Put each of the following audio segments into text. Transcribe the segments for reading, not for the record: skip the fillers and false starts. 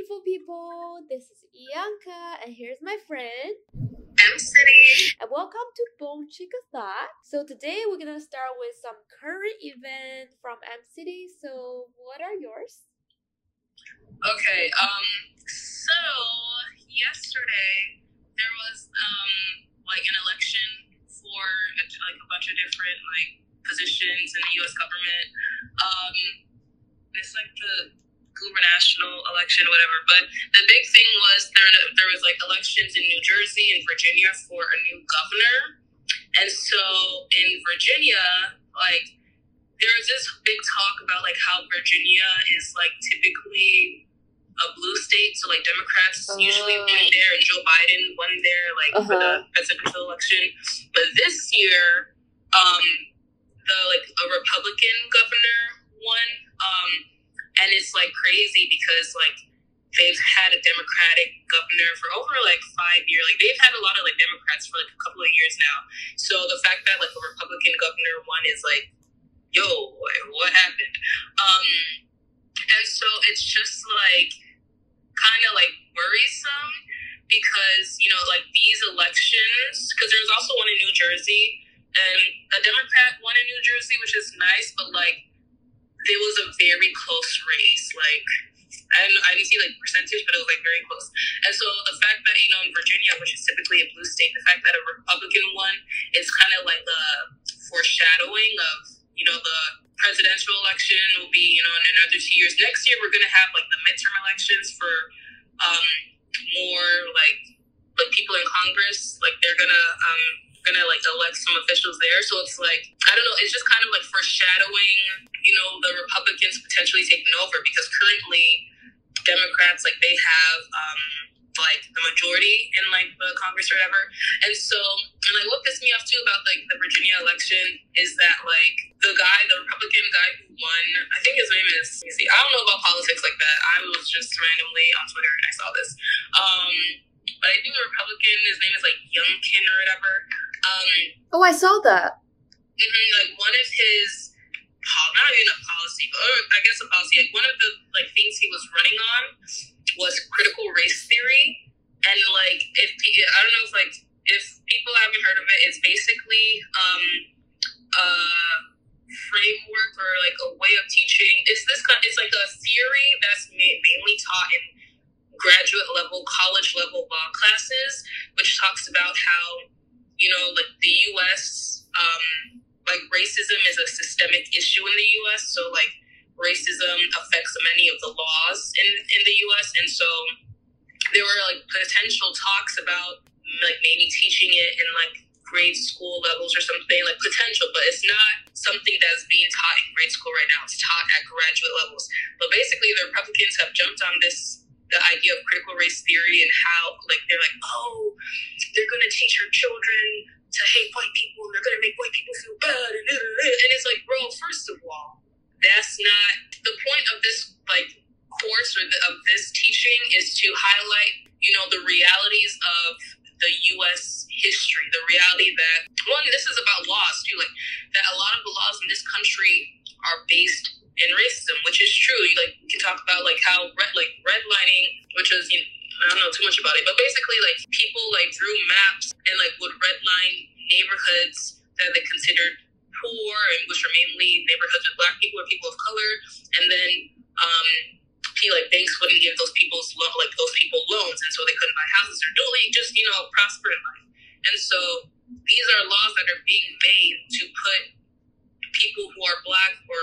beautiful people, this is Ianka, and here's my friend MCity, and welcome to Boom Chicka Thought. So today we're gonna start with some current event from MCity. So what are yours? Okay, so yesterday there was like an election for like a bunch of different like positions in the U.S. government. It's like the gubernational election, whatever. But the big thing was there was like elections in New Jersey and Virginia for a new governor. And so in Virginia, like there was this big talk about like how Virginia is like typically a blue state, so like Democrats usually win there, and Joe Biden won there, like for the presidential election. But this year, a Republican governor won. And it's, like, crazy because, like, they've had a Democratic governor for over, like, 5 years. Like, they've had a lot of, like, Democrats for, like, a couple of years now. So the fact that, like, a Republican governor won is, like, yo, what happened? And so it's just, like, kind of, like, worrisome because, you know, like, these elections, because there's also one in New Jersey, and a Democrat won in New Jersey, which is nice, but, like, it was a very close race. Like, I didn't see like percentage, but it was like very close. And so the fact that, you know, in Virginia, which is typically a blue state, the fact that a Republican won is kind of like the foreshadowing of, you know, the presidential election will be, you know, in another 2 years. Next year, we're going to have like the midterm elections for more like people in Congress. Like they're gonna like elect some officials there, so it's like I don't know, it's just kind of like foreshadowing, you know, the Republicans potentially taking over, because currently Democrats, like, they have like the majority in like the Congress or whatever. And so, and like what pissed me off too about like the Virginia election is that like the Republican guy who won, I think his name is, I don't know about politics like that, I was just randomly on Twitter and I saw this, but I think the Republican, his name is like Youngkin or whatever. Oh, I saw that. Like one of his, not even a policy, but I guess a policy, like one of the like things he was running on was critical race theory. And like, I don't know if like, if people haven't heard of it, it's basically a framework or like a way of teaching. It's like a theory that's mainly taught in graduate level, college level law classes, which talks about how, you know, like the U.S., like racism is a systemic issue in the U.S. So like racism affects many of the laws in the U.S. And so there were like potential talks about like maybe teaching it in like grade school levels or something, like potential, but it's not something that's being taught in grade school right now. It's taught at graduate levels. But basically the Republicans have jumped on the idea of critical race theory and how, like, they're like, oh, they're going to teach our children to hate white people and they're going to make white people feel bad. And it's like, bro, first of all, that's not the point of this, like, course or of this teaching is to highlight, you know, the realities of the U.S. history, the reality that, one, this is about laws, too, like, that a lot of the laws in this country are based in racism, which is true. Like, we can talk about like how redlining, which is, you know, I don't know too much about it, but basically like people like drew maps and like would redline neighborhoods that they considered poor, and which are mainly neighborhoods with black people or people of color. And then like banks wouldn't give those people loans, and so they couldn't buy houses or really just, you know, prosper in life. And so these are laws that are being made to put people who are black or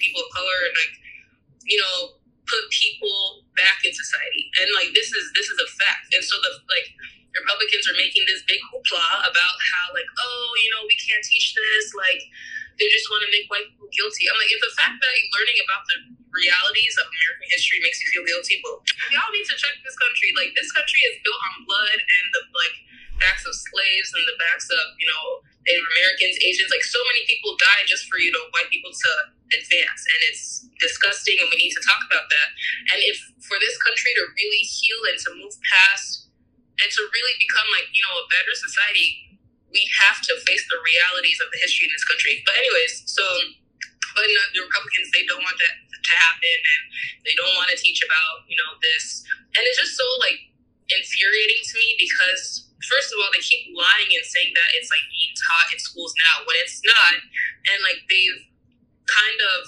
people of color and, like, you know, put people back in society. And like this is a fact. And so the like Republicans are making this big hoopla about how like, oh, you know, we can't teach this, like they just want to make white people guilty. I'm like, if the fact that learning about the realities of American history makes you feel guilty, well, y'all need to check this country. Like this country is built on blood and the like backs of slaves and the backs of, you know, Native Americans, Asians, like so many people die just for, you know, white people to advance. And it's disgusting, and we need to talk about that. And if for this country to really heal and to move past and to really become like, you know, a better society, we have to face the realities of the history in this country. But anyways, so but the Republicans, they don't want that to happen, and they don't want to teach about, you know, this. And it's just so, like, infuriating to me because, first of all, they keep lying and saying that it's, like, being taught in schools now when it's not. And, like, they've kind of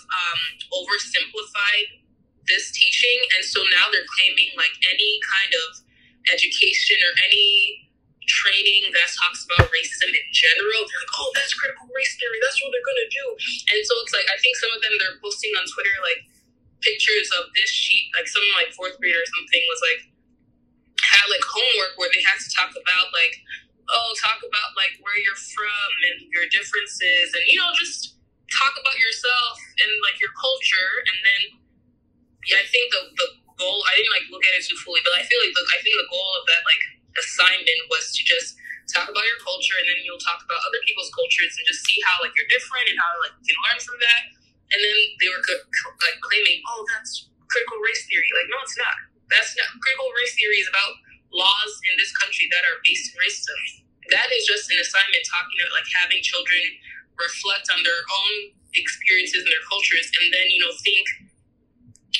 oversimplified this teaching, and so now they're claiming, like, any kind of education or any training that talks about racism in general, they're like, oh, that's critical race theory, that's what they're gonna do. And so it's like, I think some of them, they're posting on Twitter like pictures of this sheet, like some like fourth grader or something was like had like homework where they had to talk about like, oh, talk about like where you're from and your differences, and, you know, just talk about yourself and like your culture. And then yeah, I think the goal, I didn't like look at it too fully, but I feel like I think the goal of that like assignment was to just talk about your culture, and then you'll talk about other people's cultures and just see how like you're different and how like you can learn from that. And then they were like claiming, oh, that's critical race theory. Like, no, it's not. That's not critical race theory. Is about laws in this country that are based in racism. That is just an assignment talking about like having children reflect on their own experiences and their cultures, and then, you know, think,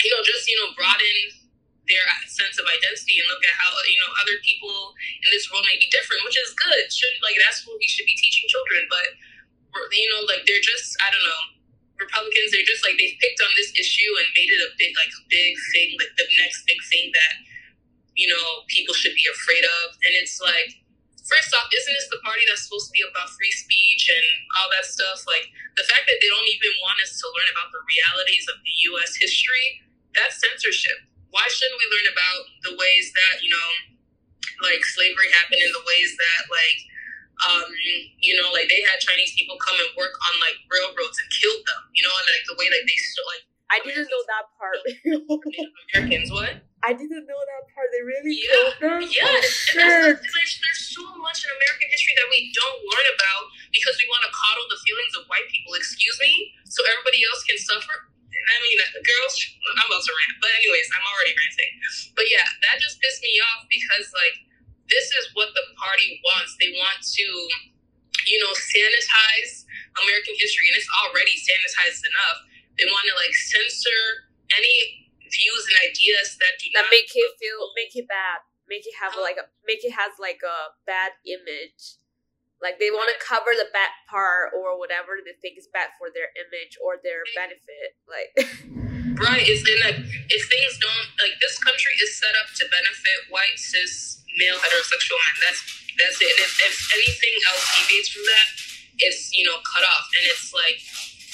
you know, just, you know, broaden their sense of identity and look at how, you know, other people in this world may be different, which is good. Shouldn't, like, that's what we should be teaching children. But, you know, like, they're just, I don't know, Republicans, they're just, like, they've picked on this issue and made it a big, like, big thing, like, the next big thing that, you know, people should be afraid of. And it's, like, first off, isn't this the party that's supposed to be about free speech and all that stuff? Like, the fact that they don't even want us to learn about the realities of the U.S. history, that's censorship. Why shouldn't we learn about the ways that, you know, like, slavery happened, and the ways that, like, you know, like, they had Chinese people come and work on, like, railroads and killed them, you know, and, like, the way, like, they still, like... I didn't know that part. Native Americans, what? I didn't know that part. They really killed them? Yeah, oh, and there's so much in American history that we don't learn about because we want to coddle the feelings of white people, excuse me, so everybody else can suffer. I mean, girls, I'm about to rant, but anyways, I'm already ranting. But yeah, that just pissed me off because, like, this is what the party wants. They want to, you know, sanitize American history, and it's already sanitized enough. They want to, like, censor any views and ideas that do that not make it feel, make it bad, make it have like a, make it has like a bad image. Like, they want to cover the bad part or whatever they think is bad for their image or their benefit. Like, right. It's in that, if things don't, like, this country is set up to benefit white, cis, male, heterosexual men. That's it. And if anything else deviates from that, it's, you know, cut off. And it's like,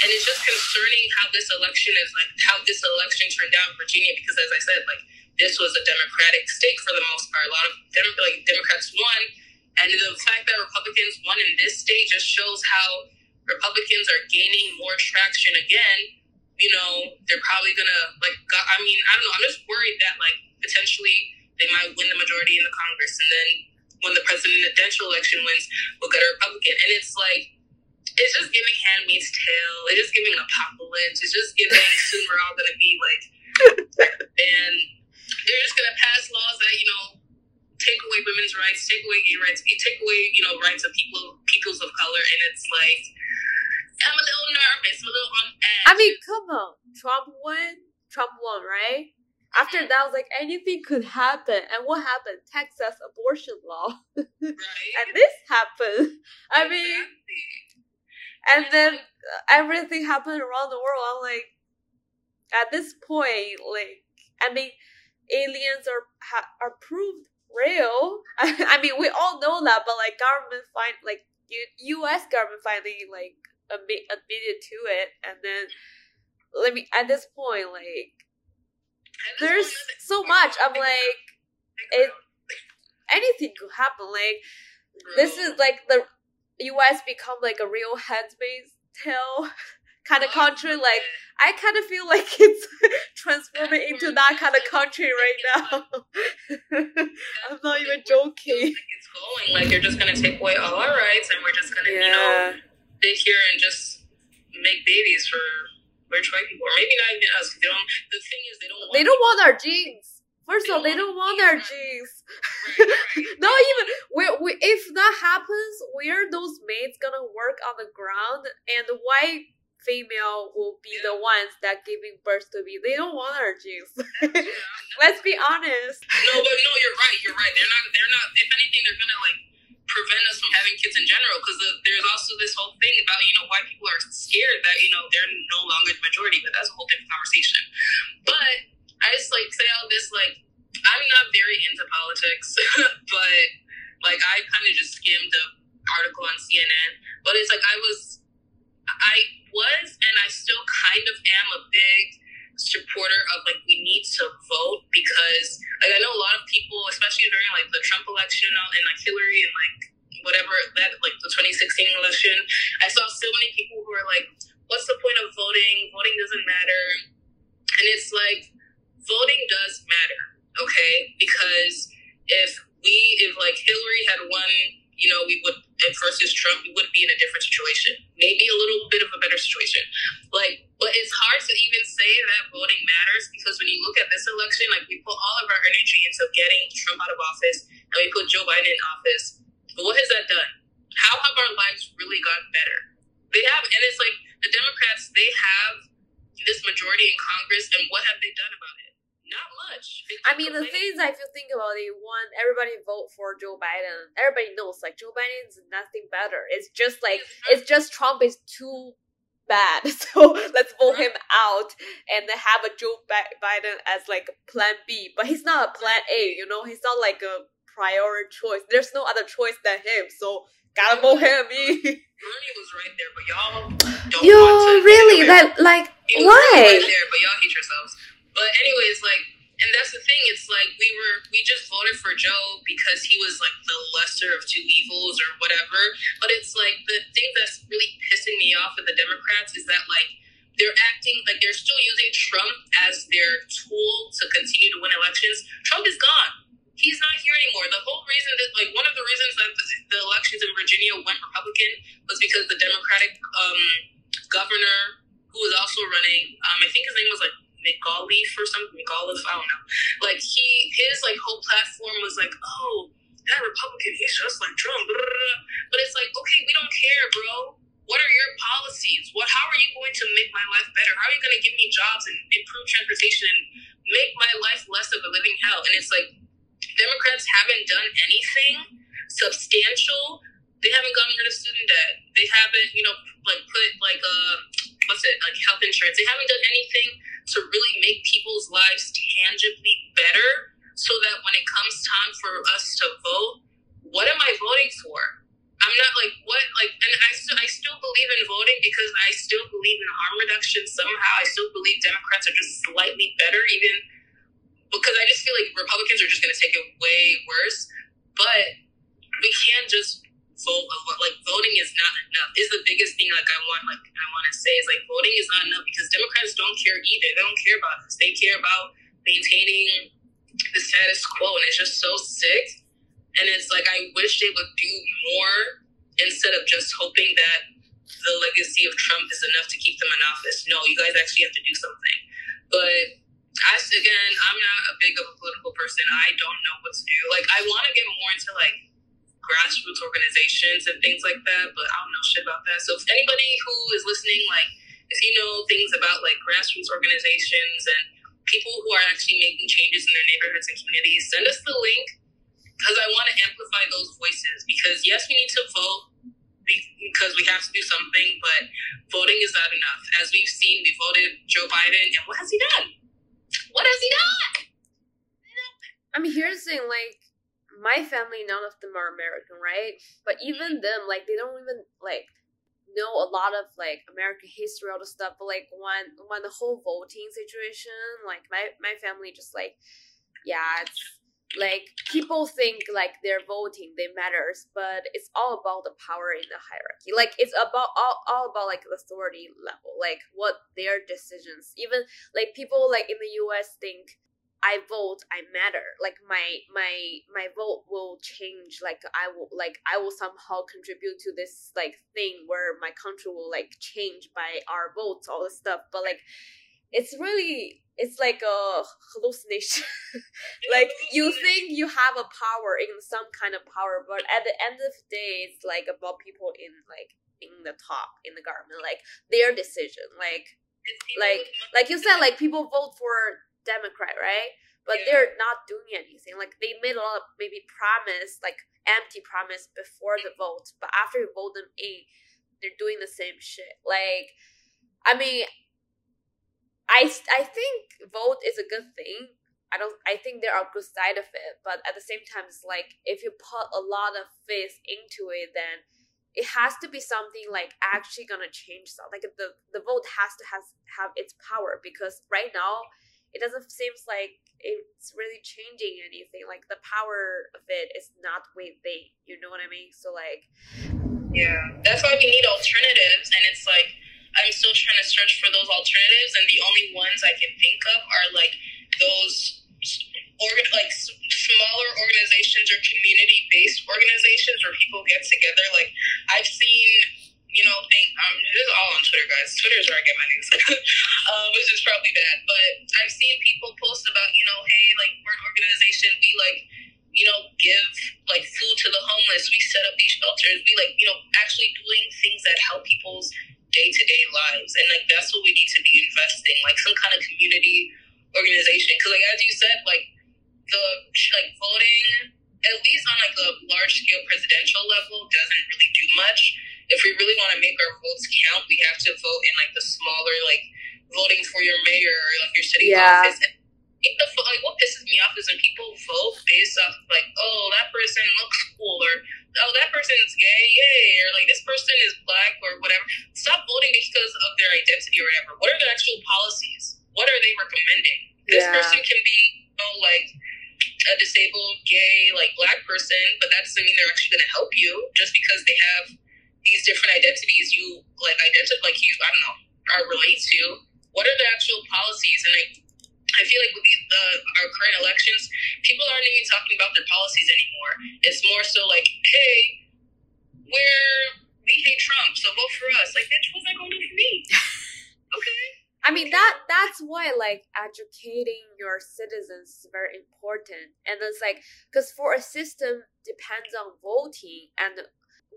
and it's just concerning how this election is, like, how this election turned out in Virginia, because, as I said, like, this was a Democratic state for the most part. A lot of, like, Democrats won. And the fact that Republicans won in this state just shows how Republicans are gaining more traction again. You know, they're probably going to, like, I mean, I don't know. I'm just worried that, like, potentially they might win the majority in the Congress. And then when the presidential election wins, we'll get a Republican. And it's like, it's just giving Handmaid's Tale. It's just giving apocalypse. It's just giving soon we're all going to be, like, and they're just going to pass laws that, you know, take away women's rights, take away gay rights, take away, you know, rights of peoples of color. And it's like, I'm a little nervous, I'm a little on edge. I mean, come on, Trump won, right? After that, I was like, anything could happen. And what happened? Texas abortion law, right? And this happened. I mean, exactly. And then everything happened around the world. I'm like, at this point, like, I mean, aliens are proved real. I mean, we all know that, but like, government U.S. government finally like admitted to it, and then at this point, like, there's so much. I'm like, anything could happen. Like, this is like the U.S. become like a real Handmaid's Tale kind of country. Like, I kind of feel like it's transforming into that kind of country right now. I'm not even joking. It's going like, you're just gonna take away all our rights, and we're just gonna, you know, sit here and just make babies for rich white people, or maybe not even us. They don't. The thing is, they don't want our genes. First of all, they don't want our genes. Right. Not even we. If that happens, where are those maids gonna work on the ground? And why? female will be the ones that giving birth to me. They don't want our genes. Let's be honest. No, but no, you're right. You're right. They're not. If anything, they're gonna prevent us from having kids in general, because there's also this whole thing about why people are scared that they're no longer the majority, but that's a whole different conversation. But I just say all this I'm not very into politics, but I kind of just skimmed an article on CNN. But it's I was and I still kind of am a big supporter of we need to vote, because I know a lot of people, especially during the Trump election and Hillary and whatever that the 2016 election, I saw so many people who are what's the point of voting doesn't matter. And it's voting does matter, okay? Because if Hillary had won, we would, versus Trump, we would be in a different situation, maybe a little bit of a better situation. But it's hard to even say that voting matters, because when you look at this election, we put all of our energy into getting Trump out of office, and we put Joe Biden in office. But what has that done? How have our lives really gotten better? They have, and it's the Democrats, they have this majority in Congress, and what have they done about it? Not much. The things I feel think about, they want everybody to vote for Joe Biden. Everybody knows, Joe Biden is nothing bebetter. It's just Trump is too bad. So let's vote him out and have a Joe Biden as plan B. But he's not a plan A. He's not a priority choice. There's no other choice than him. So gotta vote him. Bernie was right there, but y'all don't want to. Really? Why? Right there, but y'all hate yourselves. But anyways, and that's the thing, it's we just voted for Joe because he was the lesser of two evils or whatever. But it's the thing that's really pissing me off with the Democrats is that they're acting they're still using Trump as their tool to continue to win elections. Trump is gone. He's not here anymore. The whole reason that one of the reasons that the elections in Virginia went Republican was because the Democratic governor, who was also running, I think his name was McGaulif or something, McGaulif, I don't know. His whole platform was oh, that Republican, he's just like Trump. But it's okay, we don't care, bro. What are your policies? How are you going to make my life better? How are you going to give me jobs and improve transportation and make my life less of a living hell? And it's Democrats haven't done anything substantial. They haven't gotten rid of student debt. They haven't, put health insurance. They haven't done anything to really make people's lives tangibly better, so that when it comes time for us to vote, what am I voting for? I'm not and I still believe in voting, because I still believe in harm reduction somehow. I still believe Democrats are just slightly better, even because I just feel Republicans are just going to take it way worse. But we can't just vote. Voting is not enough. Is the biggest thing I want to say is voting is not enough, because Democrats don't care either. They don't care about this. They care about maintaining the status quo, and it's just so sick. And it's I wish they would do more instead of just hoping that the legacy of Trump is enough to keep them in office. No, you guys actually have to do something. But I'm not a big of a political person. I don't know what to do. I want to get more into grassroots organizations and things like that, but I don't know shit about that. So if anybody who is listening, if you know things about grassroots organizations and people who are actually making changes in their neighborhoods and communities, send us the link, because I want to amplify those voices. Because yes, we need to vote because we have to do something, but voting is not enough. As we've seen, we voted Joe Biden, and what has he done? What has he done? Here's the thing, my family, none of them are American, right? But even them, they don't even, know a lot of, American history, all the stuff. But, when the whole voting situation, my family just, yeah, it's, people think, their voting, they matters. But it's all about the power in the hierarchy. It's about, all about, the authority level. What their decisions. Even, people, in the U.S. think, I vote, I matter. My vote will change. I will somehow contribute to this thing where my country will change by our votes, all this stuff. But it's like a hallucination. You think you have a power in some kind of power, but at the end of the day, it's about people in in the top in the government, like their decision, like you said, like people vote for Democrat, right? But they're not doing anything. Like they made a lot of maybe promise, like empty promise before the vote, but after you vote them in, they're doing the same shit. Like, I mean, I think vote is a good thing. I think there are good side of it, but at the same time, it's like if you put a lot of faith into it, then it has to be something like actually gonna change something. Like the vote has to have its power, because right now it doesn't seem like it's really changing anything. Like the power of it is not with they, you know what I mean? So like, yeah, that's why we need alternatives, and it's like I'm still trying to search for those alternatives, and the only ones I can think of are like those like smaller organizations or community-based organizations where people get together. Like I've seen, you know, this is all on Twitter, guys. Twitter is where I get my news, which is probably bad. But I've seen people post about, you know, hey, like we're an organization, we like, you know, give like food to the homeless. We set up these shelters. We like, you know, actually doing things that help people's day-to-day lives. And like that's what we need to be investing, like some kind of community organization, because like as you said, like the like voting, at least on like a large scale presidential level, doesn't really do much. If we really want to make our votes count, we have to vote in like the smaller, like voting for your mayor or like your city office. And like what pisses me off is when people vote based off of like, oh, that person looks cool, or oh, that person is gay, yay, or like this person is black or whatever. Stop voting because of their identity or whatever. What are the actual policies? What are they recommending? This person can be, you know, like a disabled, gay, like black person, but that doesn't mean they're actually going to help you just because they have these different identities you like identify, like you, I don't know, are relate to. What are the actual policies? And like, I feel like with these, our current elections, people aren't even talking about their policies anymore. It's more so like, hey, we hate Trump, so vote for us. Like, bitch, what's that going to do for me? Okay. I mean, that's why, like, educating your citizens is very important. And it's like, because for a system depends on voting, and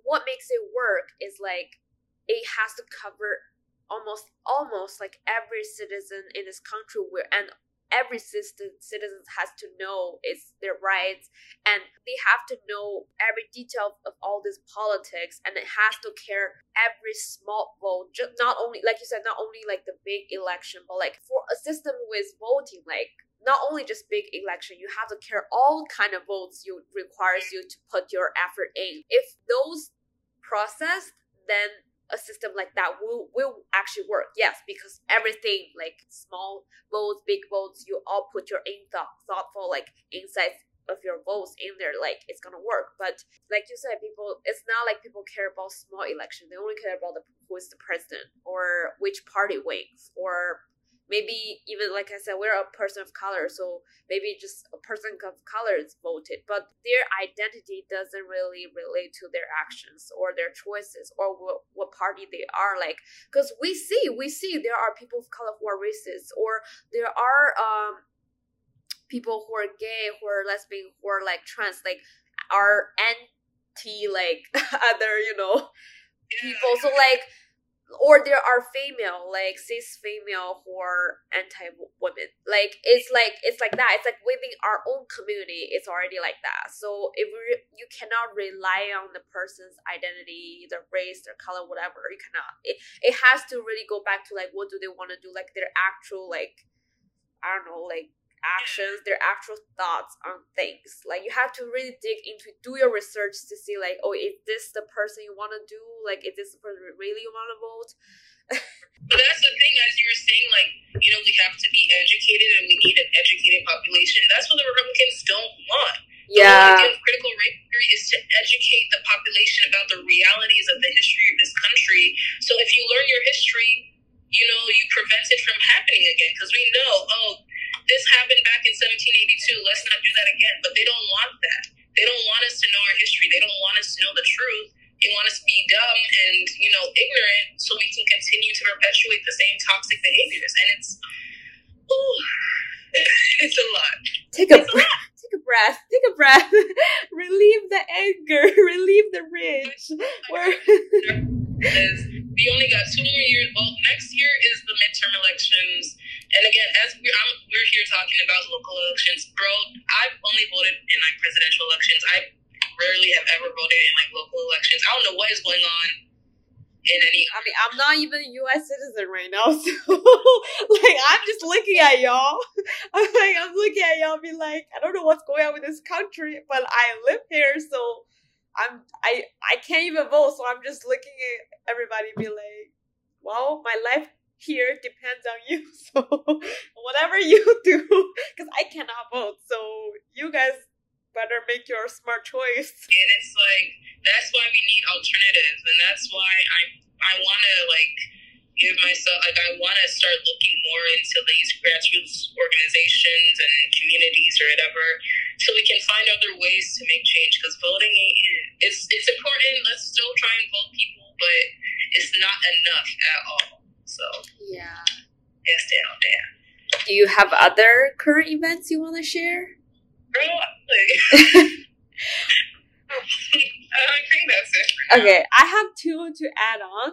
what makes it work is, like, it has to cover almost like every citizen in this country, and every citizen has to know it's their rights, and they have to know every detail of all this politics, and it has to care every small vote, just not only, like you said, not only like the big election, but like for a system with voting, like not only just big election, you have to care all kind of votes you requires you to put your effort in. If those processed, then a system like that will actually work, yes, because everything, like small votes, big votes, you all put your thoughtful like insights of your votes in there, like it's gonna work. But like you said, people, it's not like people care about small elections. They only care about who is the president or which party wins, or maybe even, like I said, we're a person of color, so maybe just a person of color is voted, but their identity doesn't really relate to their actions or their choices or what party they are, like, because we see there are people of color who are racist, or there are people who are gay, who are lesbian, who are like trans, like are anti like other, you know, people. So like, or there are female, like cis female, who are anti-women. Like it's like that. It's like within our own community, it's already like that. So if you cannot rely on the person's identity, their race, their color, whatever, you cannot. It has to really go back to like what do they want to do, like their actual, like, I don't know, like actions, their actual thoughts on things. Like you have to really dig into, do your research to see like, oh, is this the person you want to do, like is this the person you really want to vote? But that's the thing, as you were saying, like, you know, we have to be educated, and we need an educated population. That's what the Republicans don't want. The idea of critical race theory is to educate the population about the realities of the history of this country, so if you learn your history, you know, you prevent it from happening again, because we know, oh, this happened back in 1782, let's not do that again. But they don't want that. They don't want us to know our history. They don't want us to know the truth. They want us to be dumb and, you know, ignorant, so we can continue to perpetuate the same toxic behaviors. And it's a lot. Take a breath. Take a breath. Relax. relieve the anger, relieve the rage. We only got 2 more years. Well, next year is the midterm elections. And again, as we're here talking about local elections, bro, I've only voted in like presidential elections. I rarely have ever voted in like local elections. I don't know what is going on in any. I mean, I'm not even a U.S. citizen right now, so like I'm just looking at y'all. I'm looking at y'all, be like, I don't know what's going on with this country, but I live here, so I can't even vote. So I'm just looking at everybody, be like, wow, my life here depends on you, so whatever you do, because I cannot vote, so you guys better make your smart choice. And it's like, that's why we need alternatives, and that's why I want to like give myself, like I want to start looking more into these grassroots organizations and communities or whatever, so we can find other ways to make change, because voting, it's important. Let's still try and vote people, but it's not enough at all. So yeah, yes, down there. Do you have other current events you want to share? Girl, I think that's it for now. Okay, I have 2 to add on.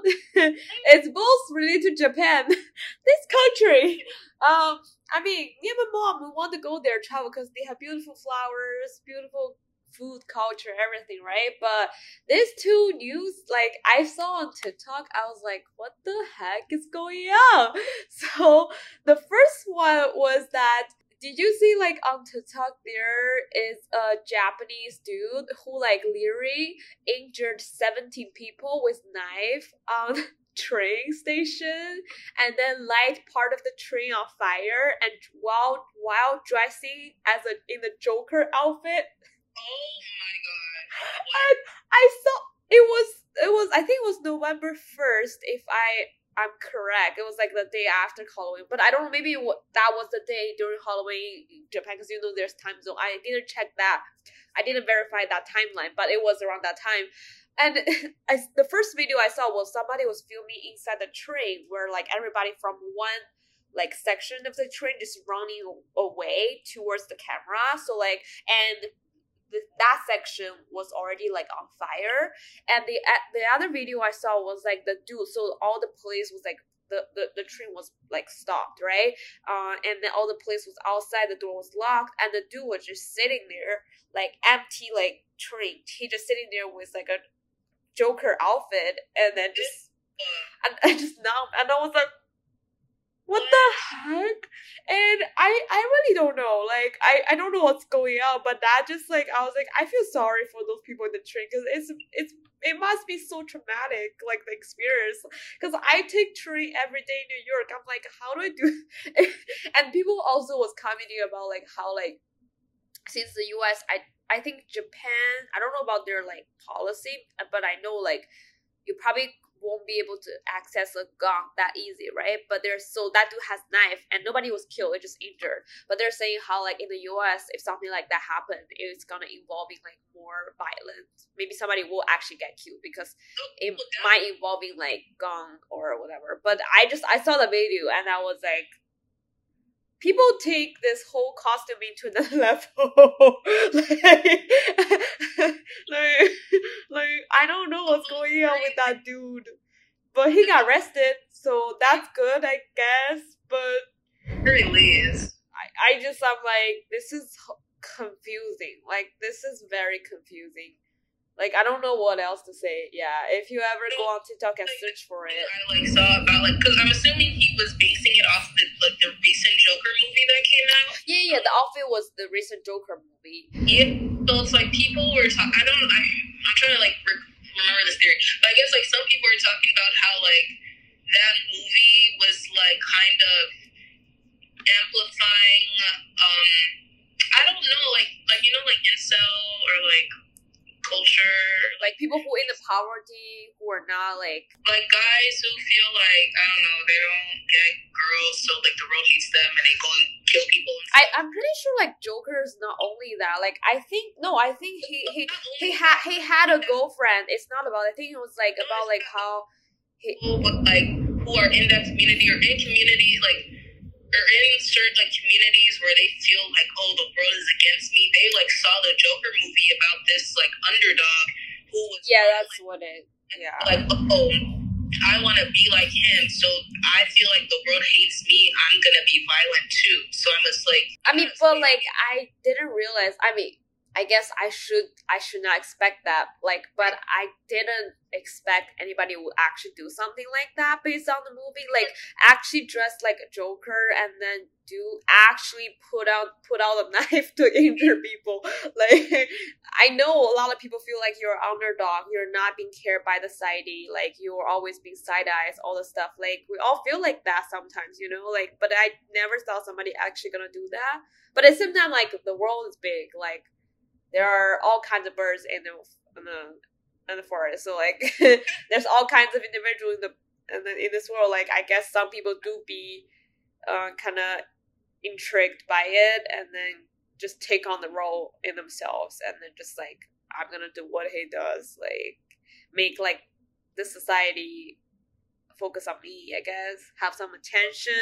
It's both related to Japan, this country. I mean, me and my mom, we want to go there, travel, because they have beautiful flowers, beautiful food, culture, everything, right? But these 2 news, like I saw on TikTok, I was like, what the heck is going on? So the first one was that, did you see like on TikTok there is a Japanese dude who like literally injured 17 people with knife on train station, and then light part of the train on fire, and while dressing in the Joker outfit. Oh my god. And I saw it was I think it was November 1st, if I'm correct. It was like the day after Halloween, but I don't know, maybe that was the day during Halloween in Japan, because you know there's time zone. I didn't check that. I didn't verify that timeline, but it was around that time. And the first video I saw was somebody was filming inside the train, where like everybody from one like section of the train just running away towards the camera. So like, and that section was already like on fire. And the other video I saw was like the dude, so all the police was like, the train was like stopped, right? And then all the police was outside, the door was locked, and the dude was just sitting there like empty like train. He just sitting there with like a Joker outfit, and then just and I was like, what the heck? And I really don't know. Like, I don't know what's going on, but that just like, I was like, I feel sorry for those people in the train, because it must be so traumatic, like the experience. Because I take train every day in New York. I'm like, how do I do? And people also was commenting about like how like, since the US, I think Japan, I don't know about their like policy, but I know like you probably won't be able to access a gun that easy, right? But there's, so that dude has knife and nobody was killed, it just injured. But they're saying how like in the US, if something like that happened, it's gonna involve in like more violence. Maybe somebody will actually get killed because it might involve in like gun or whatever. But I saw the video and I was like, people take this whole costuming to another level. like I don't know what's going on with that dude, but he got arrested, so that's good, I guess. But really is. I just, I'm like, this is confusing. Like, this is very confusing. Like, I don't know what else to say. Yeah, if you ever go on TikTok and search for it. I, like, saw about, like, because I'm assuming he was basing it off the recent Joker movie that came out. Yeah, the outfit was the recent Joker movie. Yeah, so it's, like, people were talking, I don't know, I'm trying to, like, remember this theory. But I guess, like, some people were talking about how, like, that movie was, like, kind of amplifying, I don't know, like you know, like, incel or, like, culture, like people who in the poverty, who are not like guys who feel like, I don't know, they don't get girls, so like the world hates them and they go and kill people. I'm pretty sure like Joker is not only that. Like I think he had a girlfriend. It's not about. I think it was like about like how people, but like who are in that community or in community like. Or in certain like communities where they feel like, oh, the world is against me, they like saw the Joker movie about this like underdog who was like, oh, I want to be like him, so I feel like the world hates me, I'm gonna be violent too. So I'm just like, I mean, but like I didn't realize, I mean, I guess I should not expect that, like, but I didn't expect anybody would actually do something like that based on the movie, like actually dress like a Joker and then do actually put out a knife to injure people. Like, I know a lot of people feel like you're an underdog, you're not being cared by the society, like you're always being side-eyed, all the stuff, like we all feel like that sometimes, you know, like, but I never saw somebody actually gonna do that. But at the same time, like, the world is big, like there are all kinds of birds in the forest. So like, there's all kinds of individuals in this world. Like, I guess some people do be kind of intrigued by it, and then just take on the role in themselves, and then just like, I'm gonna do what he does. Like, make like the society focus on me, I guess. Have some attention.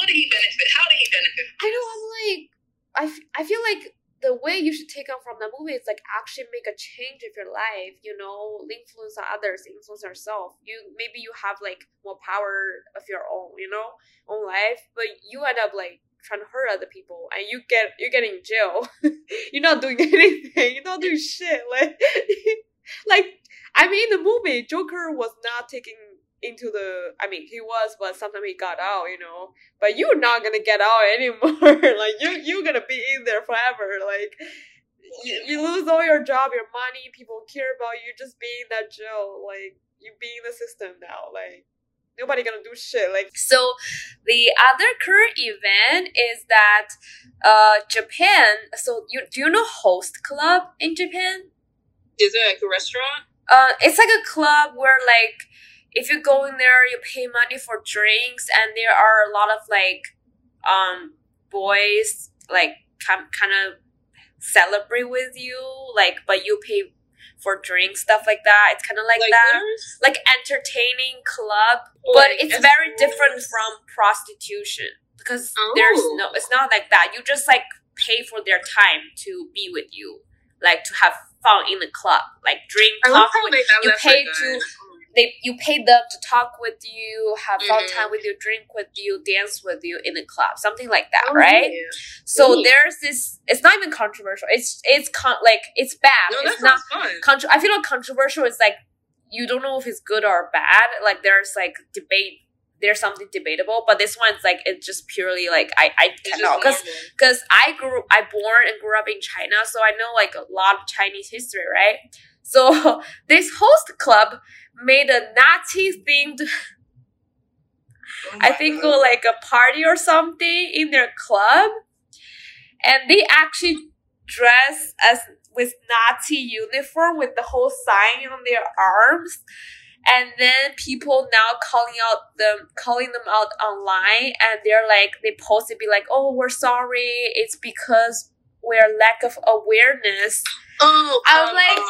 What did he benefit? How did he benefit? I know. I'm like, I feel like the way you should take on from the movie is like actually make a change of your life, you know, influence others, influence yourself. Maybe you have like more power of your own, you know, own life, but you end up like trying to hurt other people, and you're getting in jail. You're not doing anything. You're not doing shit. Like I mean, in the movie, Joker was not taking into the, I mean, he was, but sometimes he got out, you know, but you're not gonna get out anymore. Like, you're gonna be in there forever. Like, you lose all your job, your money, people care about you, just being that jail, like, you being the system now, like, nobody gonna do shit. Like, so the other current event is that Japan, so do you know Host Club in Japan? Is it like a restaurant? It's like a club where like, if you go in there, you pay money for drinks, and there are a lot of like boys like kind of celebrate with you, like, but you pay for drinks, stuff like that. It's kind of like that, like entertaining club, but like, it's very different from prostitution, because there's no, it's not like that. You just like pay for their time to be with you, like to have fun in the club, like drink, coffee. You pay to. You pay them to talk with you, have fun time with you, drink with you, dance with you in the club, something like that, right? Yeah. So there's this. It's not even controversial. It's bad. No, it's not fun. I feel like controversial is like you don't know if it's good or bad. Like there's like debate. There's something debatable, but this one's like it's just purely like I cannot, because I born and grew up in China, so I know like a lot of Chinese history, right? So this Host Club made a Nazi-themed, like a party or something in their club. And they actually dress as with Nazi uniform with the whole sign on their arms. And then people now calling them out online. And they're like, they post it, be like, oh, we're sorry. It's because we're lack of awareness. Oh, I'm like,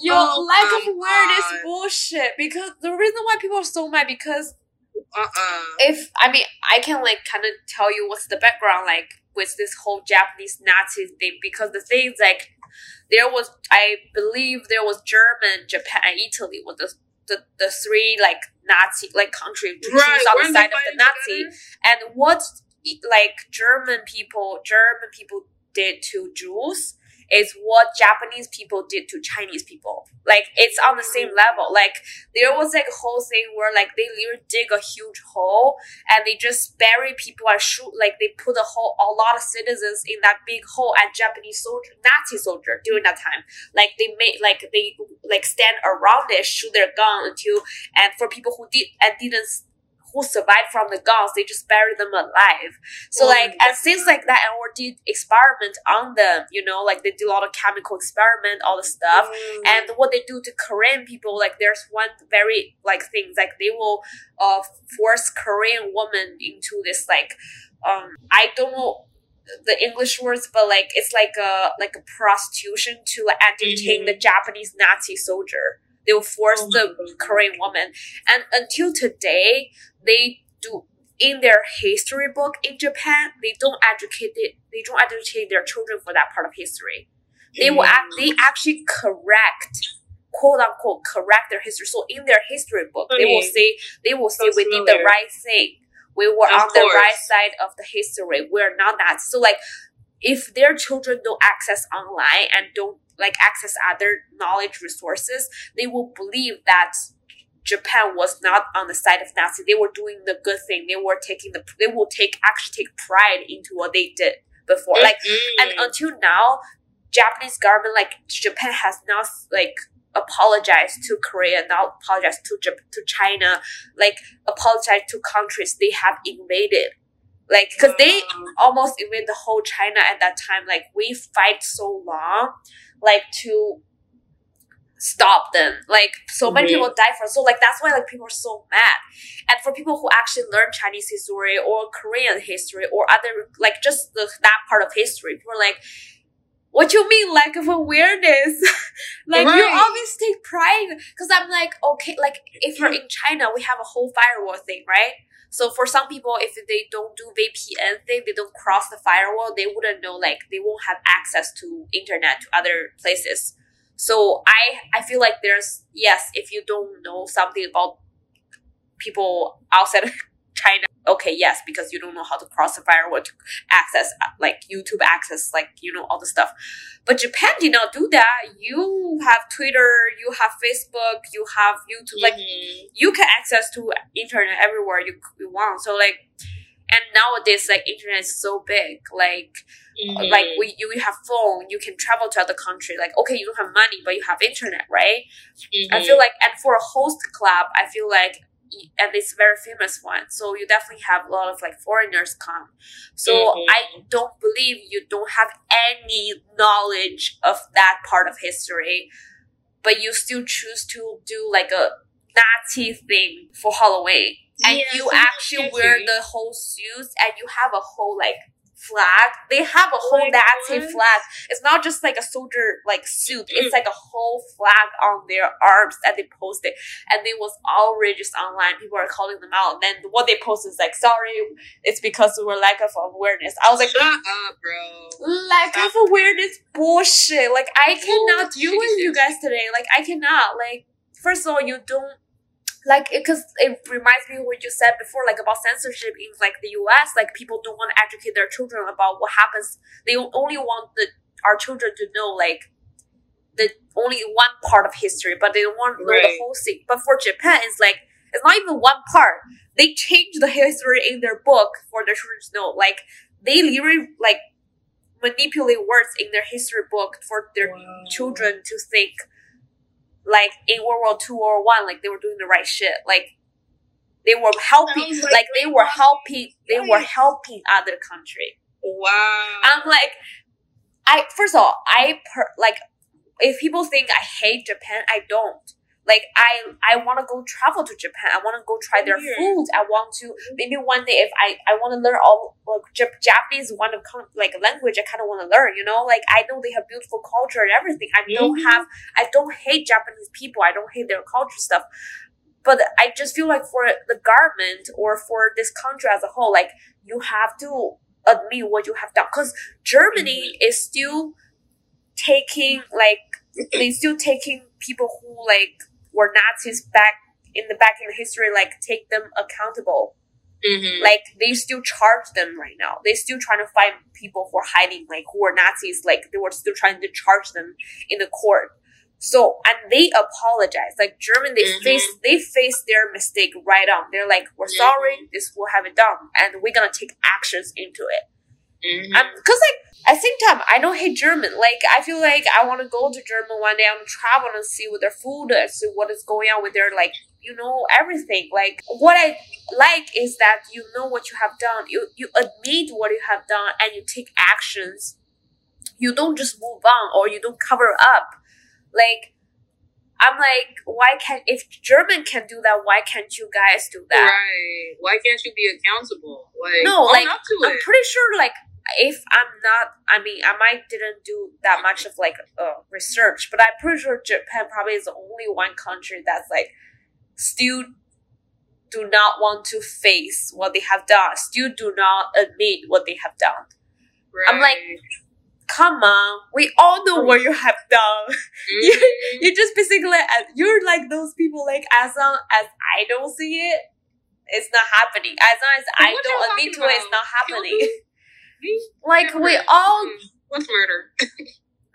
your lack of awareness bullshit, because the reason why people are so mad, because if, I mean, I can like kind of tell you what's the background like with this whole Japanese Nazi thing, because the thing is like, I believe there was German, Japan, and Italy were the three like Nazi like countries on the side of the Nazi, and what like German people did to Jews is what Japanese people did to Chinese people. Like, it's on the same level. Like, there was like a whole thing where like they literally dig a huge hole and they just bury people and shoot, like they put a lot of citizens in that big hole, and Nazi soldier during that time, like they made like they like stand around it, shoot their gun until, and for people who did and didn't, who survived from the guns, they just bury them alive. So like, and things like that, and we did experiment on them, you know, like they do a lot of chemical experiment, all the stuff, and what they do to Korean people, like there's one very like things, like they will force Korean women into this like, I don't know the English words, but like it's like a prostitution to like entertain the Japanese Nazi soldier. They will force the Korean woman, and until today, they do in their history book in Japan, they don't educate their children for that part of history. They actually quote unquote correct their history. So in their history book, they will say we did the right thing. We were on the right side of the history. We're not that. So like, if their children don't access online and don't like access other knowledge resources, they will believe that Japan was not on the side of Nazi. They were doing the good thing. They will actually take pride into what they did before. Like, and until now, Japanese government, like Japan has not like apologized to Korea, not apologized to China, like apologized to countries they have invaded. Like, because they almost invaded the whole China at that time. Like, we fight so long, like, to stop them. Like, so many people die for it. So, like, that's why, like, people are so mad. And for people who actually learn Chinese history or Korean history or other, like, just that part of history, people are like, what you mean, lack of awareness? Like, right. You always take pride. Because I'm like, okay, like, if you're in China, we have a whole firewall thing, right? So for some people, if they don't do VPN thing, they don't cross the firewall, they wouldn't know, like, they won't have access to internet to other places. So I feel like there's, yes, if you don't know something about people outside of China, okay, yes, because you don't know how to cross the firewall to access, like, YouTube access, like, you know, all the stuff. But Japan did not do that. You have Twitter, you have Facebook, you have YouTube. Like, you can access to internet everywhere you want. So, like, and nowadays, like, internet is so big. Like, you have phone, you can travel to other country. Like, okay, you don't have money, but you have internet, right? I feel like, and for a host club, I feel like, and it's a very famous one, so you definitely have a lot of like foreigners come. So I don't believe you don't have any knowledge of that part of history, but you still choose to do like a Nazi thing for Halloween, and you actually wear the whole suits, and you have a whole like flag. They have a whole Nazi flag. It's not just like a soldier like suit. It's like a whole flag on their arms that they posted, and it was outrageous online. People are calling them out, and then what they post is like, sorry, it's because we were lack of awareness. I was like, shut up, bro. Lack of awareness bullshit. Like, I cannot deal with you guys today. Like, I cannot. Like, first of all, you don't like, because it reminds me of what you said before, like, about censorship in, like, the U.S. Like, people don't want to educate their children about what happens. They only want our children to know, like, the only one part of history, but they don't want to know the whole thing. But for Japan, it's like, it's not even one part. They change the history in their book for their children to know. Like, they literally, like, manipulate words in their history book for their children to think, like, in World War II or World War I, like, they were doing the right shit. Like, they were helping. Like, they were helping other country. Wow. I'm like, first of all, if people think I hate Japan, I don't. Like, I want to go travel to Japan. I want to go try their food. I want to, maybe one day if I want to learn all, like, Japanese one of, like, language I kind of want to learn, you know? Like, I know they have beautiful culture and everything. I don't hate Japanese people. I don't hate their culture stuff. But I just feel like for the government or for this country as a whole, like, you have to admit what you have done. Because Germany is still taking, like, they're still taking people who, like, were Nazis back in history, like, take them accountable. Like, they still charge them right now. They still trying to find people who are hiding, like, who were Nazis. Like, they were still trying to charge them in the court. So, and they apologize. Like, Germany, they face their mistake right on. They're like, we're sorry, this will have it done, and we're gonna take actions into it. Because, like, at the same time, I don't hate German. Like, I feel like I want to go to Germany one day. I want to travel and see what their food is, see what is going on with their, like, you know, everything. Like, what I like is that you know what you have done. You admit what you have done, and you take actions. You don't just move on, or you don't cover up. Like, I'm like, if German can do that, why can't you guys do that? Right. Why can't you be accountable? Like, no, like, I'm pretty sure, like, if I'm not, I mean, I might didn't do that much of, like, research, but I'm pretty sure Japan probably is the only one country that's, like, still do not want to face what they have done. Still do not admit what they have done. Right. I'm like, come on, we all know what you have done. Mm-hmm. you're just basically, you're like those people, like, as long as I don't see it, it's not happening. As long as I don't admit to it, it's not happening. Like, we all... What's murder?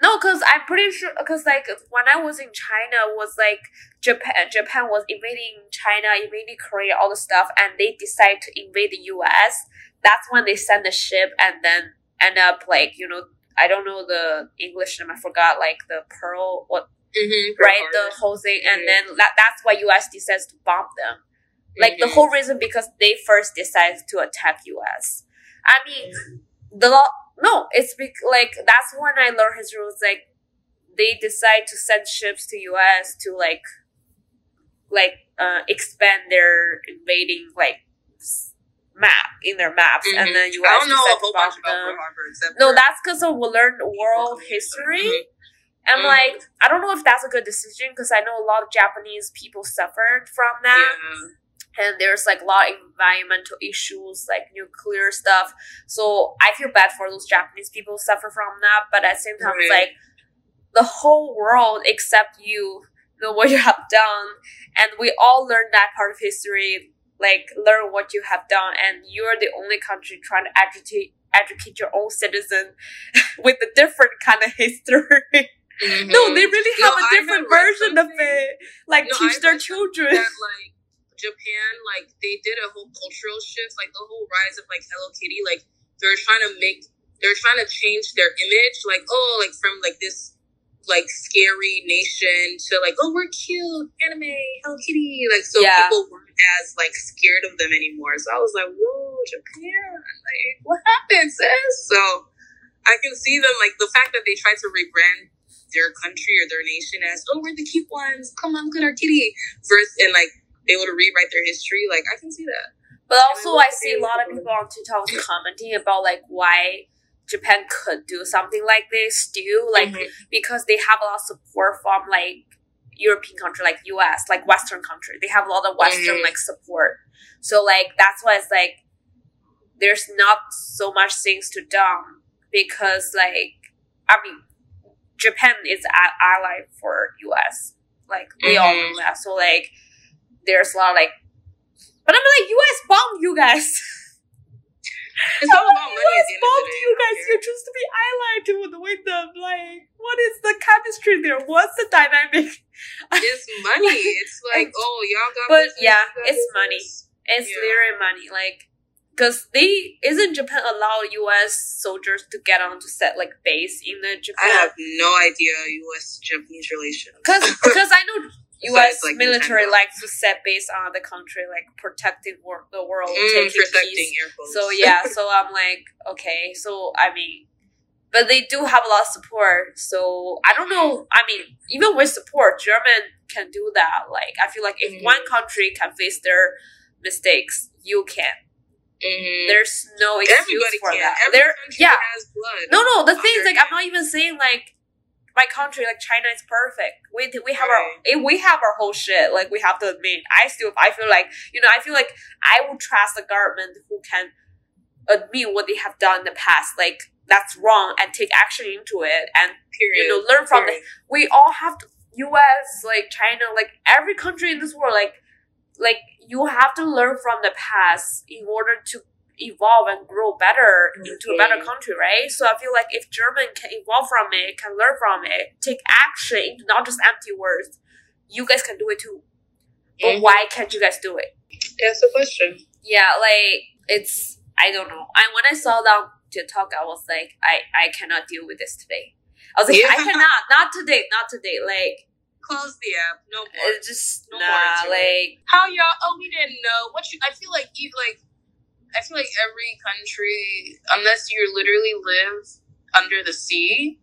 No, because I'm pretty sure, because, like, when I was in China, was, like, Japan was invading China, invading Korea, all the stuff, and they decided to invade the U.S. That's when they sent the ship and then end up, like, you know, I don't know the English name, I forgot, like, the Pearl, what, mm-hmm, right, the whole thing, and then that's why U.S. decides to bomb them. Like, the whole reason because they first decided to attack U.S. I mean, no, it's like, that's when I learned his rules. Like, they decide to send ships to U.S. to expand their invading maps, mm-hmm. and then U.S. I don't know a whole bunch about Pearl Harbor. No, that's because we learned world history. Mm-hmm. I'm like, I don't know if that's a good decision because I know a lot of Japanese people suffered from that. Yeah. And there's, like, a lot of environmental issues, like nuclear stuff. So I feel bad for those Japanese people who suffer from that. But at the same time, it's like, the whole world except you know what you have done. And we all learn that part of history, like, learn what you have done. And you're the only country trying to educate your own citizen with a different kind of history. Mm-hmm. No, they really have a different version of it. Like, teach their children. That, like, Japan, like, they did a whole cultural shift, like the whole rise of, like, Hello Kitty. Like, they're trying to change their image, like, oh, like, from, like, this, like, scary nation to, like, oh, we're cute, anime, Hello Kitty, like, so people weren't as, like, scared of them anymore. So I was like, whoa, Japan, like, what happened, sis? So I can see them, like, the fact that they tried to rebrand their country or their nation as, oh, we're the cute ones, come on, look at our kitty, versus, and, like, they able to rewrite their history. Like, I can see that. But also, I see a lot of people on TikTok commenting about, like, why Japan could do something like this still, like, because they have a lot of support from, like, European country, like US, like, Western country. They have a lot of Western like, support. So, like, that's why it's like there's not so much things to dumb because, like, I mean, Japan is an ally for US. Like, we all know that. So, like, there's a lot of, like, but I'm like, U.S. bombed you guys. It's all about money. U.S. bombed you guys. You choose to be allied with them. Like, what is the chemistry there? What's the dynamic? It's money. It's like, oh, y'all got. But business, yeah, it's money. It's literally money. Like, because isn't Japan allow U.S. soldiers to get on to set, like, base in the Japan? I have no idea U.S.-Japanese relations. Because I know. U.S. Like military likes to set base on the country, like, protecting the world, taking peace. So, yeah, so I'm like, okay, so, I mean, but they do have a lot of support, so I don't know, I mean, even with support, German can do that. Like, I feel like if one country can face their mistakes, you can. There's no excuse for that. Every country has blood. No, the thing is, like, I'm not even saying, like, my country, like, China is perfect. We have our whole shit. Like, we have to admit. I feel like, you know, I feel like I will trust the government who can admit what they have done in the past. Like, that's wrong and take action into it and, you know, learn from it. We all have to, U.S., like, China, like, every country in this world, like you have to learn from the past in order to evolve and grow better into a better country, right? So I feel like if German can evolve from it, can learn from it, take action, not just empty words, you guys can do it too. But why can't you guys do it? That's the question. Yeah, like, it's, I don't know. And when I saw that TikTok, I was like, I cannot deal with this today. I was like, I cannot, not today. Like, close the app, no more. It's just, more like, how y'all, we didn't know. I feel like you, like, I feel like every country, unless you literally live under the sea,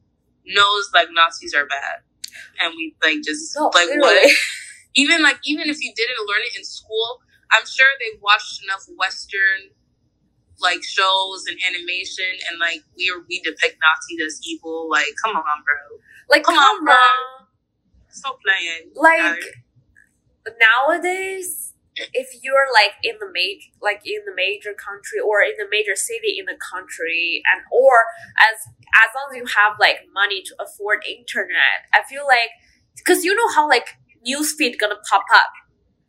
knows, like, Nazis are bad. And we, like, just, no, like, literally. What? Even if you didn't learn it in school, I'm sure they watched enough Western, like, shows and animation, and, like, we depict Nazis as evil. Like, come on, bro. Like, come on, bro. Stop playing. Like, nowadays... if you're in the major country or in the major city in the country, and or as long as you have money to afford internet, I feel because you know how newsfeed gonna pop up.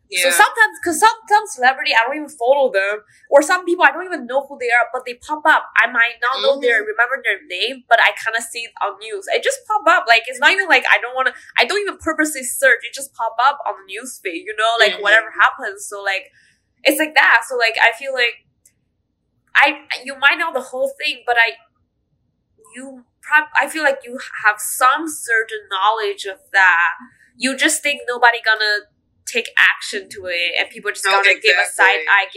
Yeah. So sometimes, because some celebrity, I don't even follow them, or some people, I don't even know who they are, but they pop up. I might not know remember their name, but I kind of see it on news. It just pop up. It's not even I don't even purposely search. It just pop up on the news feed, whatever happens. So, it's like that. So, I feel you might know the whole thing, but I feel you have some certain knowledge of that. You just think nobody gonna take action to it, and people just gonna give a side eye,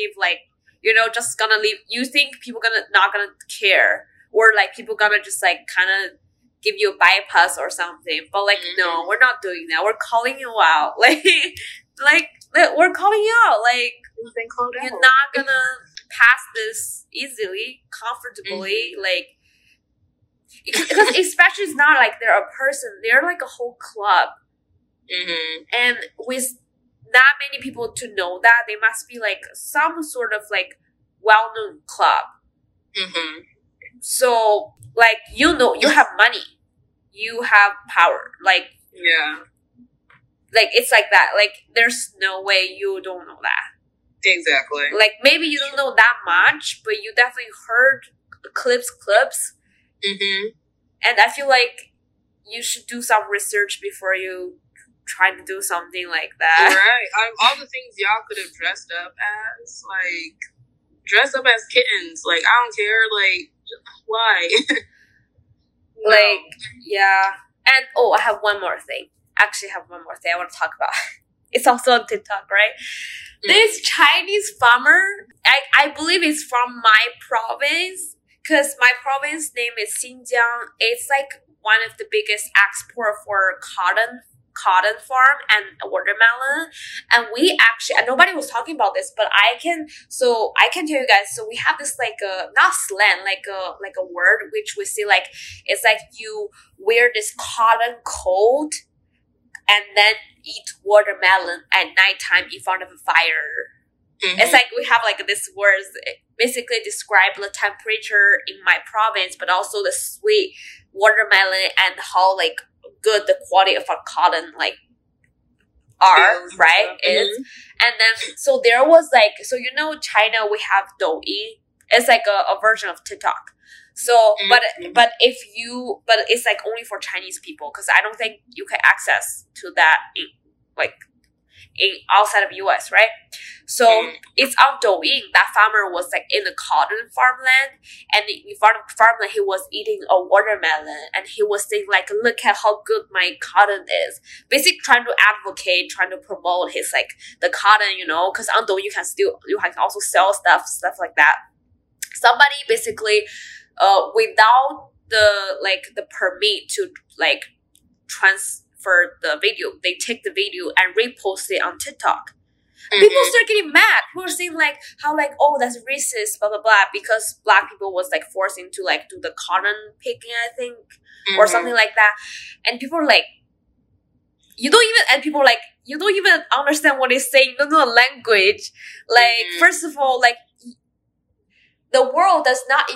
just gonna leave. You think people gonna not gonna care, or people gonna just kind of give you a bypass or something? But no, we're not doing that. We're calling you out. We're calling you out. You're not gonna pass this easily, comfortably. Mm-hmm. Because especially it's not they're a person. They're a whole club, and with not many people to know that, they must be some sort of well-known club. Mm-hmm. So you have money, you have power. It's that. There's no way you don't know that. Exactly. Maybe you don't know that much, but you definitely heard clips. Mm-hmm. And I feel you should do some research before you trying to do something like that. Right. All the things y'all could have dressed up as kittens. I don't care. Why? No. Yeah. And, I have one more thing. I want to talk about. It's also on TikTok, right? Mm. This Chinese farmer, I believe it's from my province, because my province name is Xinjiang. It's, one of the biggest export for cotton farm and watermelon, and we actually, and nobody was talking about this, but I can tell you guys. So we have this not slang, a word which we see it's you wear this cotton coat and then eat watermelon at nighttime in front of a fire. Mm-hmm. It's we have this words basically describe the temperature in my province, but also the sweet watermelon and how good the quality of our cotton are, right? Mm-hmm. Is. And then so there was China, we have Douyin. It's a version of TikTok. So mm-hmm. but it's only for Chinese people, because I don't think you can access to that in outside of US, right? So mm-hmm. it's on Douyin. That farmer was in the cotton farmland, and in front of farmland he was eating a watermelon, and he was saying look at how good my cotton is. Basically trying to promote his the cotton, because on Douyin you can also sell stuff like that. Somebody basically without the the permit to transfer the video, they take the video and repost it on TikTok. Mm-hmm. People start getting mad. People are saying how that's racist, blah blah blah, because black people was forced into do the cotton picking, I think, mm-hmm. or something like that. And people are you don't even understand what it's saying. You don't know the language. Mm-hmm. First of all, the world does not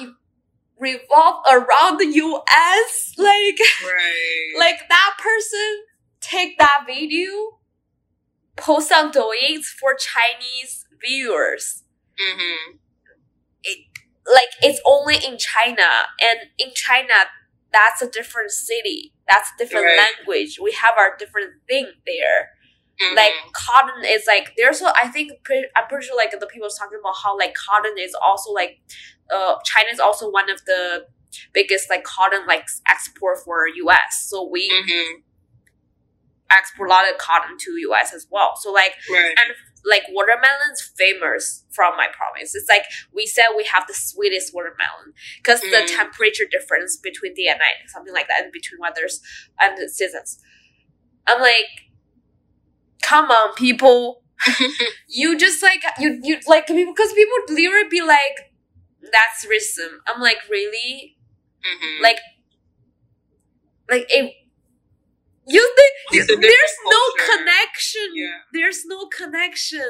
revolve around the U.S. Right. That person take that video, post on Douyin for Chinese viewers. Mm-hmm. It's only in China, and in China, that's a different city. That's a different language. We have our different thing there. Mm-hmm. Cotton is there's. I think I'm pretty sure the people was talking about how cotton is also China is also one of the biggest cotton export for U.S. So we. Mm-hmm. export a lot of cotton to US as well. So and watermelon's famous from my province. It's we said we have the sweetest watermelon because the temperature difference between day and night, something like that, in between weathers and the seasons. I'm come on, people. You just because people literally be that's racism. I'm really? Mm-hmm. It. You think there's no connection. Yeah. There's no connection.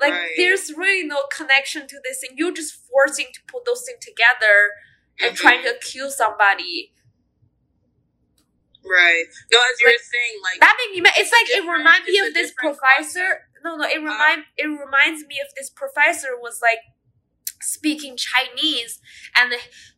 Like, right. There's really no connection to this thing. You're just forcing to put those things together and trying to accuse somebody. Right. No, as you were saying, like... That made me mad. It's like, it reminds me of this professor. No, it reminds me of this professor was, like, speaking Chinese. And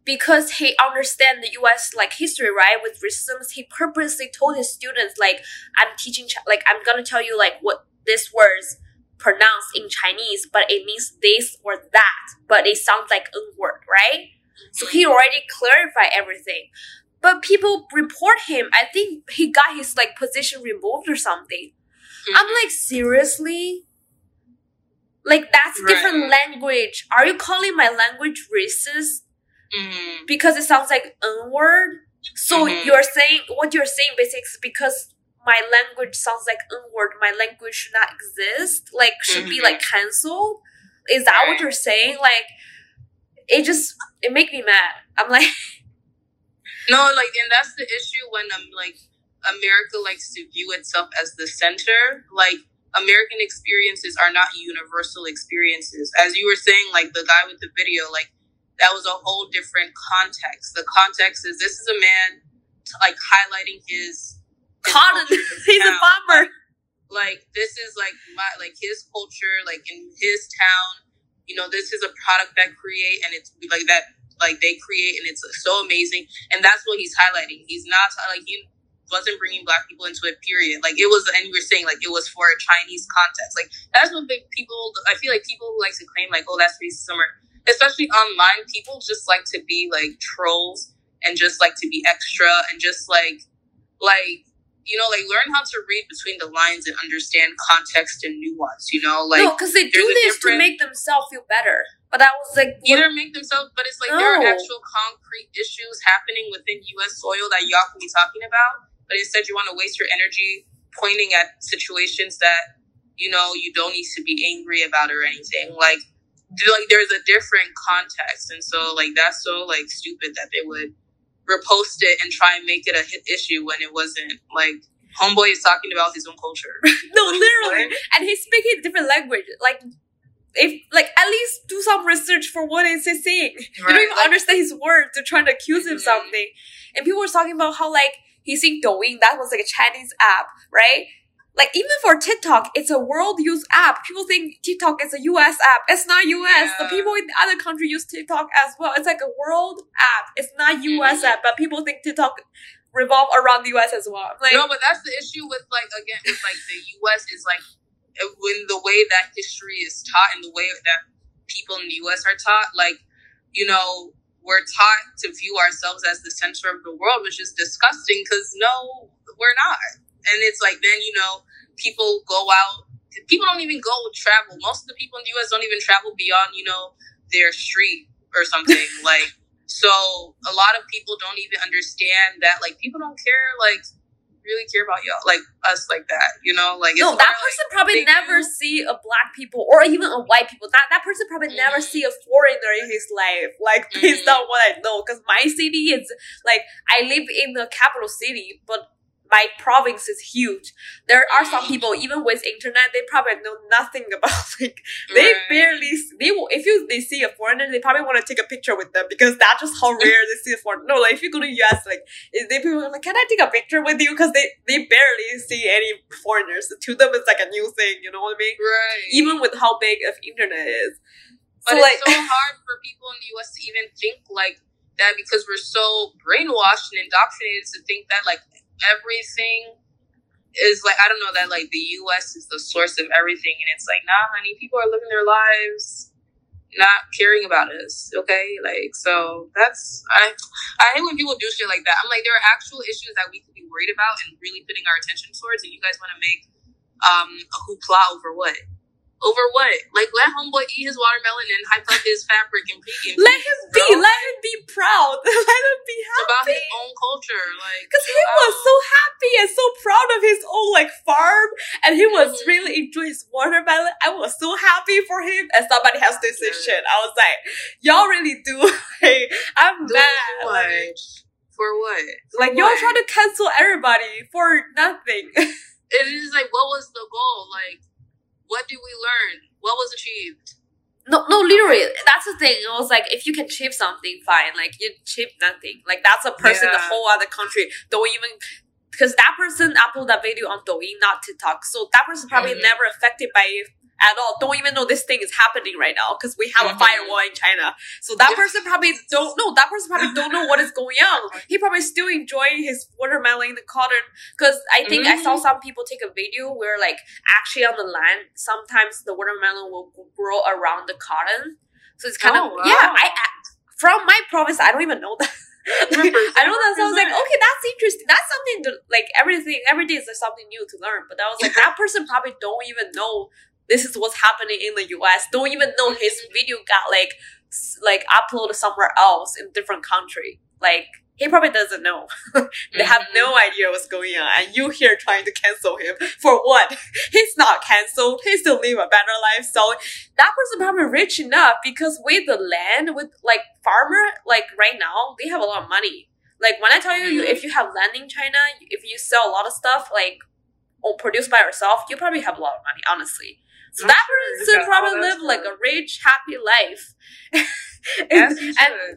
because he understands the U.S., like, history, right, with racism, he purposely told his students, like, I'm going to tell you, like, what this word's pronounced in Chinese, but it means this or that, but it sounds like a word, right? So he already clarified everything. But people report him. I think he got his, like, position removed or something. Mm-hmm. I'm like, seriously? Like, that's different language. Are you calling my language racist? Mm-hmm. Because it sounds like N word? So you're saying, what you're saying basically is because my language sounds like N word, my language should not exist? Like, should be, like, canceled? Is that what you're saying? Like, it make me mad. I'm like... No, like, and that's the issue when, like, America likes to view itself as the center. Like, American experiences are not universal experiences. As you were saying, like, the guy with the video, like, that was a whole different context. The context is, this is a man, like, highlighting his cotton. He's town. A farmer. Like, this is, like, his culture, like, in his town. You know, this is a product that create, and it's, like, that... Like, they create, and it's so amazing. And that's what he's highlighting. He's not, like, he wasn't bringing black people into it, period. Like, it was, and you were saying, like, it was for a Chinese context. Like, that's what people, I feel like people who like to claim, like, oh, that's racism, or especially online, people just like to be, like, trolls and just like to be extra and just, like, you know, like, learn how to read between the lines and understand context and nuance, you know? Like, no, because they do this to make themselves feel better. But that was like... Either make themselves... But it's like, there are actual concrete issues happening within U.S. soil that y'all can be talking about. But instead, you want to waste your energy pointing at situations that, you know, you don't need to be angry about or anything. Like there's a different context. And so, like, that's so, like, stupid that they would repost it and try and make it a hit issue when it wasn't, like... Homeboy is talking about his own culture. No, literally. And he's speaking a different language. Like... If, like, at least do some research for what is he saying. Right. You don't even understand his words. They're trying to accuse him something. And people were talking about how, like, he's in Douyin. That was, like, a Chinese app, right? Like, even for TikTok, it's a world-used app. People think TikTok is a U.S. app. It's not U.S. Yeah. The people in other countries use TikTok as well. It's, like, a world app. It's not U.S. app, but people think TikTok revolve around the U.S. as well. Like, no, but that's the issue with, like, again, with, like, the U.S. is, like, when the way that history is taught and the way that people in the U.S. are taught, like, you know, we're taught to view ourselves as the center of the world, which is disgusting because, no, we're not. And it's like, then, you know, people go out. People don't even go travel. Most of the people in the U.S. don't even travel beyond, you know, their street or something. Like, so a lot of people don't even understand that, like, people don't care, like, really care about y'all, like, us, like that, you know? Like, no, that person probably never see a black people or even a white people. That person probably never see a foreigner in his life, like, based on what I know. Because my city is, like, I live in the capital city, but my province is huge. There are some people, even with internet, they probably know nothing about, like, they barely, if they see a foreigner, they probably want to take a picture with them because that's just how rare they see a foreigner. No, like, if you go to US, like, people are like, can I take a picture with you? Because they barely see any foreigners. To them, it's like a new thing, you know what I mean? Right. Even with how big of internet is. But so, it's like, so hard for people in the US to even think like that because we're so brainwashed and indoctrinated to think that, like, everything is like, I don't know, that like the US is the source of everything, and it's like, nah, honey, people are living their lives not caring about us, okay? Like, so that's, I hate when people do shit like that. I'm like, there are actual issues that we could be worried about and really putting our attention towards, and you guys want to make a hoopla over what? Over what? Like, let homeboy eat his watermelon and hype up his fabric and pregame. Let him be proud. Let him be happy. It's about his own culture. Like, because he was so happy and so proud of his own, like, farm. And he was really enjoying his watermelon. I was so happy for him. And somebody has to say shit. I was like, y'all really do. Like, I'm do mad. Like, for what? For like, what? Y'all trying to cancel everybody for nothing. It is like, what was the goal? Like, what did we learn? What was achieved? No, literally, that's the thing. It was like, if you can achieve something, fine. Like, you achieve nothing. Like, that's a person in the whole other country. Don't even... Because that person uploaded that video on Douyin, not TikTok. So that person probably never affected by it at all. Don't even know this thing is happening right now because we have a firewall in China. So that person probably don't know. That person probably don't know what is going on. He probably still enjoying his watermelon, the cotton. Because I think I saw some people take a video where, like, actually on the land, sometimes the watermelon will grow around the cotton. So it's kind of, from my province, I don't even know that. I know that sounds like, okay, that's interesting. That's something to, like, every day is like something new to learn. But I was like, that person probably don't even know this is what's happening in the US. Don't even know his video got, like uploaded somewhere else in a different country. Like, he probably doesn't know. They have no idea what's going on. And you here trying to cancel him. For what? He's not canceled. He still live a better life. So that person probably rich enough because with the land, with, like, farmer, like, right now, they have a lot of money. Like, when I tell you, if you have land in China, if you sell a lot of stuff, like, or produced by yourself, you probably have a lot of money, honestly. So that person probably live like a rich, happy life, and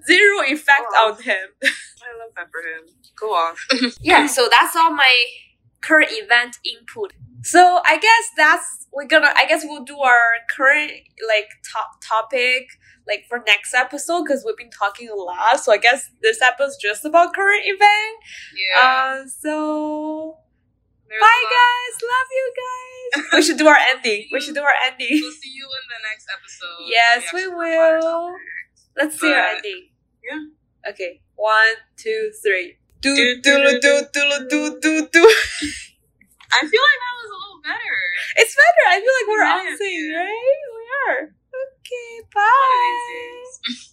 zero effect on him. I love that for him. Go on. Yeah. So that's all my current event input. So I guess we'll do our current, like, top topic, like, for next episode, because we've been talking a lot. So I guess this episode's just about current event. Yeah. Bye, guys. Love you guys. We should do our ending. We'll see you in the next episode. Yes, we will. Let's see our ending. Yeah. Okay. 1, 2, 3. Do do do do do do do do. I feel like that was a little better. It's better. I feel like we're on sync, right? We are. Okay. Bye.